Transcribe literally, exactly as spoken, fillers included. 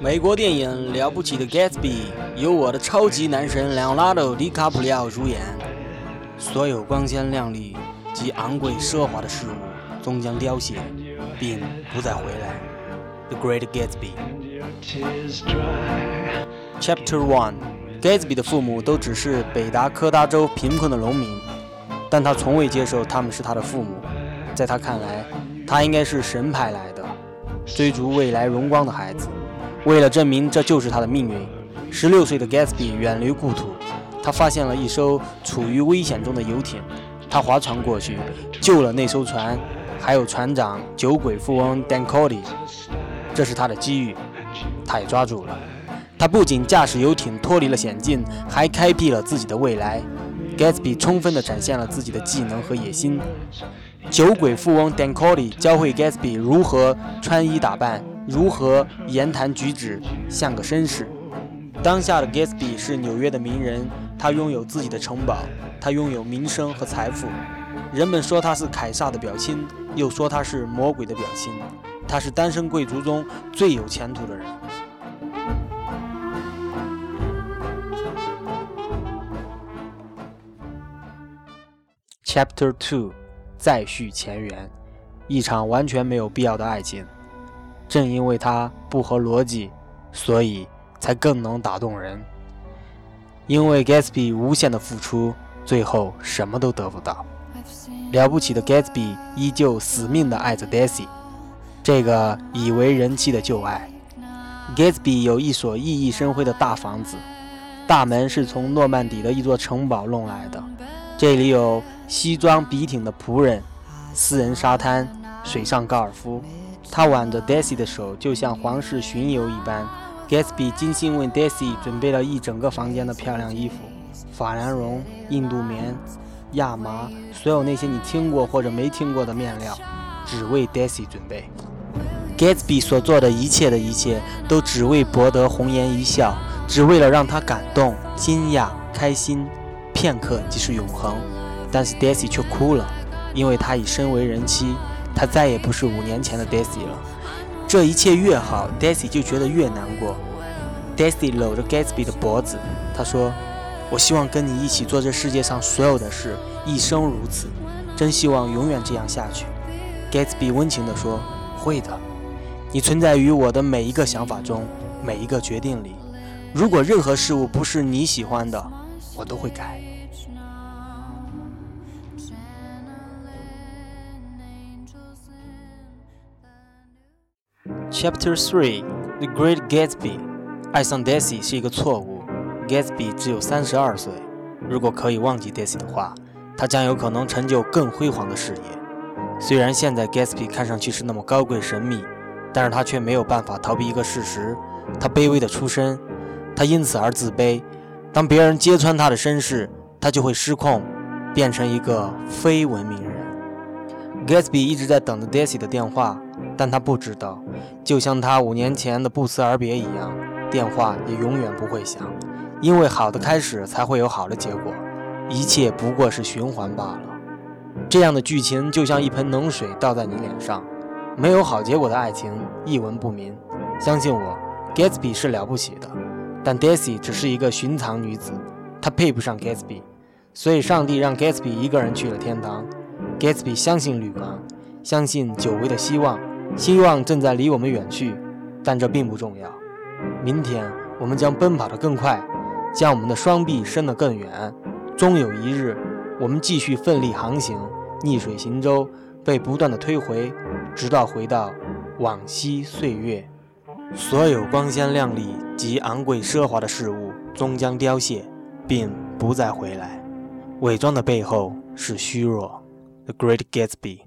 美国电影《了不起的 Gatsby》由我的超级男神 Leonardo DiCaprio 主演。所有光鲜亮丽及昂贵奢华的事物终将凋谢，并不再回来。The Great Gatsby Chapter One。 Gatsby 的父母都只是北达科他州贫困的农民，但他从未接受他们是他的父母。在他看来，他应该是神派来的，追逐未来荣光的孩子。为了证明这就是他的命运，十六岁的 Gatsby 远离故土，他发现了一艘处于危险中的游艇，他划船过去，救了那艘船，还有船长酒鬼富翁 Dan Cody。 这是他的机遇，他也抓住了。他不仅驾驶游艇脱离了险境，还开辟了自己的未来。 Gatsby 充分地展现了自己的技能和野心。酒鬼富翁 Dan Cody 教会 Gatsby 如何穿衣打扮，如何言谈举止像个绅士。当下的 Gatsby 是纽约的名人，他拥有自己的城堡，他拥有名声和财富。人们说他是凯撒的表亲，又说他是魔鬼的表亲。他是单身贵族中最有前途的人。Chapter Two， 再续前缘，一场完全没有必要的爱情。正因为它不合逻辑，所以才更能打动人。因为 Gatsby 无限的付出，最后什么都得不到。了不起的 Gatsby 依旧死命地爱着 Daisy， 这个已为人妻的旧爱。Gatsby 有一所熠熠生辉的大房子，大门是从诺曼底的一座城堡弄来的。这里有西装笔挺的仆人，私人沙滩，水上高尔夫。他挽着 Daisy 的手，就像皇室巡游一般。Gatsby 精心为 Daisy 准备了一整个房间的漂亮衣服，法兰绒、印度棉、亚麻，所有那些你听过或者没听过的面料，只为 Daisy 准备。Gatsby 所做的一切的一切，都只为博得红颜一笑，只为了让她感动、惊讶、开心，片刻即是永恒。但是 Daisy 却哭了，因为她已身为人妻，她再也不是五年前的 Daisy 了。这一切越好， Daisy 就觉得越难过。 Daisy 搂着 Gatsby 的脖子，她说：我希望跟你一起做这世界上所有的事，一生如此，真希望永远这样下去。 Gatsby 温情地说：会的，你存在于我的每一个想法中，每一个决定里。如果任何事物不是你喜欢的，我都会改。Chapter Three， The Great Gatsby。 爱上 Daisy 是一个错误。 Gatsby 只有三十二岁，如果可以忘记 Daisy 的话，他将有可能成就更辉煌的事业。虽然现在 Gatsby 看上去是那么高贵神秘，但是他却没有办法逃避一个事实：他卑微的出身，他因此而自卑。当别人揭穿他的身世，他就会失控，变成一个非文明人。 Gatsby 一直在等着 Daisy 的电话，但他不知道，就像他五年前的不辞而别一样，电话也永远不会响。因为好的开始才会有好的结果，一切不过是循环罢了。这样的剧情就像一盆冷水倒在你脸上，没有好结果的爱情一文不名。相信我， Gatsby 是了不起的，但 Daisy 只是一个寻常女子，她配不上 Gatsby， 所以上帝让 Gatsby 一个人去了天堂。 Gatsby 相信绿光，相信久违的希望，希望正在离我们远去，但这并不重要。明天我们将奔跑得更快，将我们的双臂伸得更远。终有一日，我们继续奋力航行，逆水行舟，被不断的推回，直到回到往昔岁月。所有光鲜亮丽及昂贵奢华的事物终将凋谢，并不再回来。伪装的背后是虚弱。The Great Gatsby。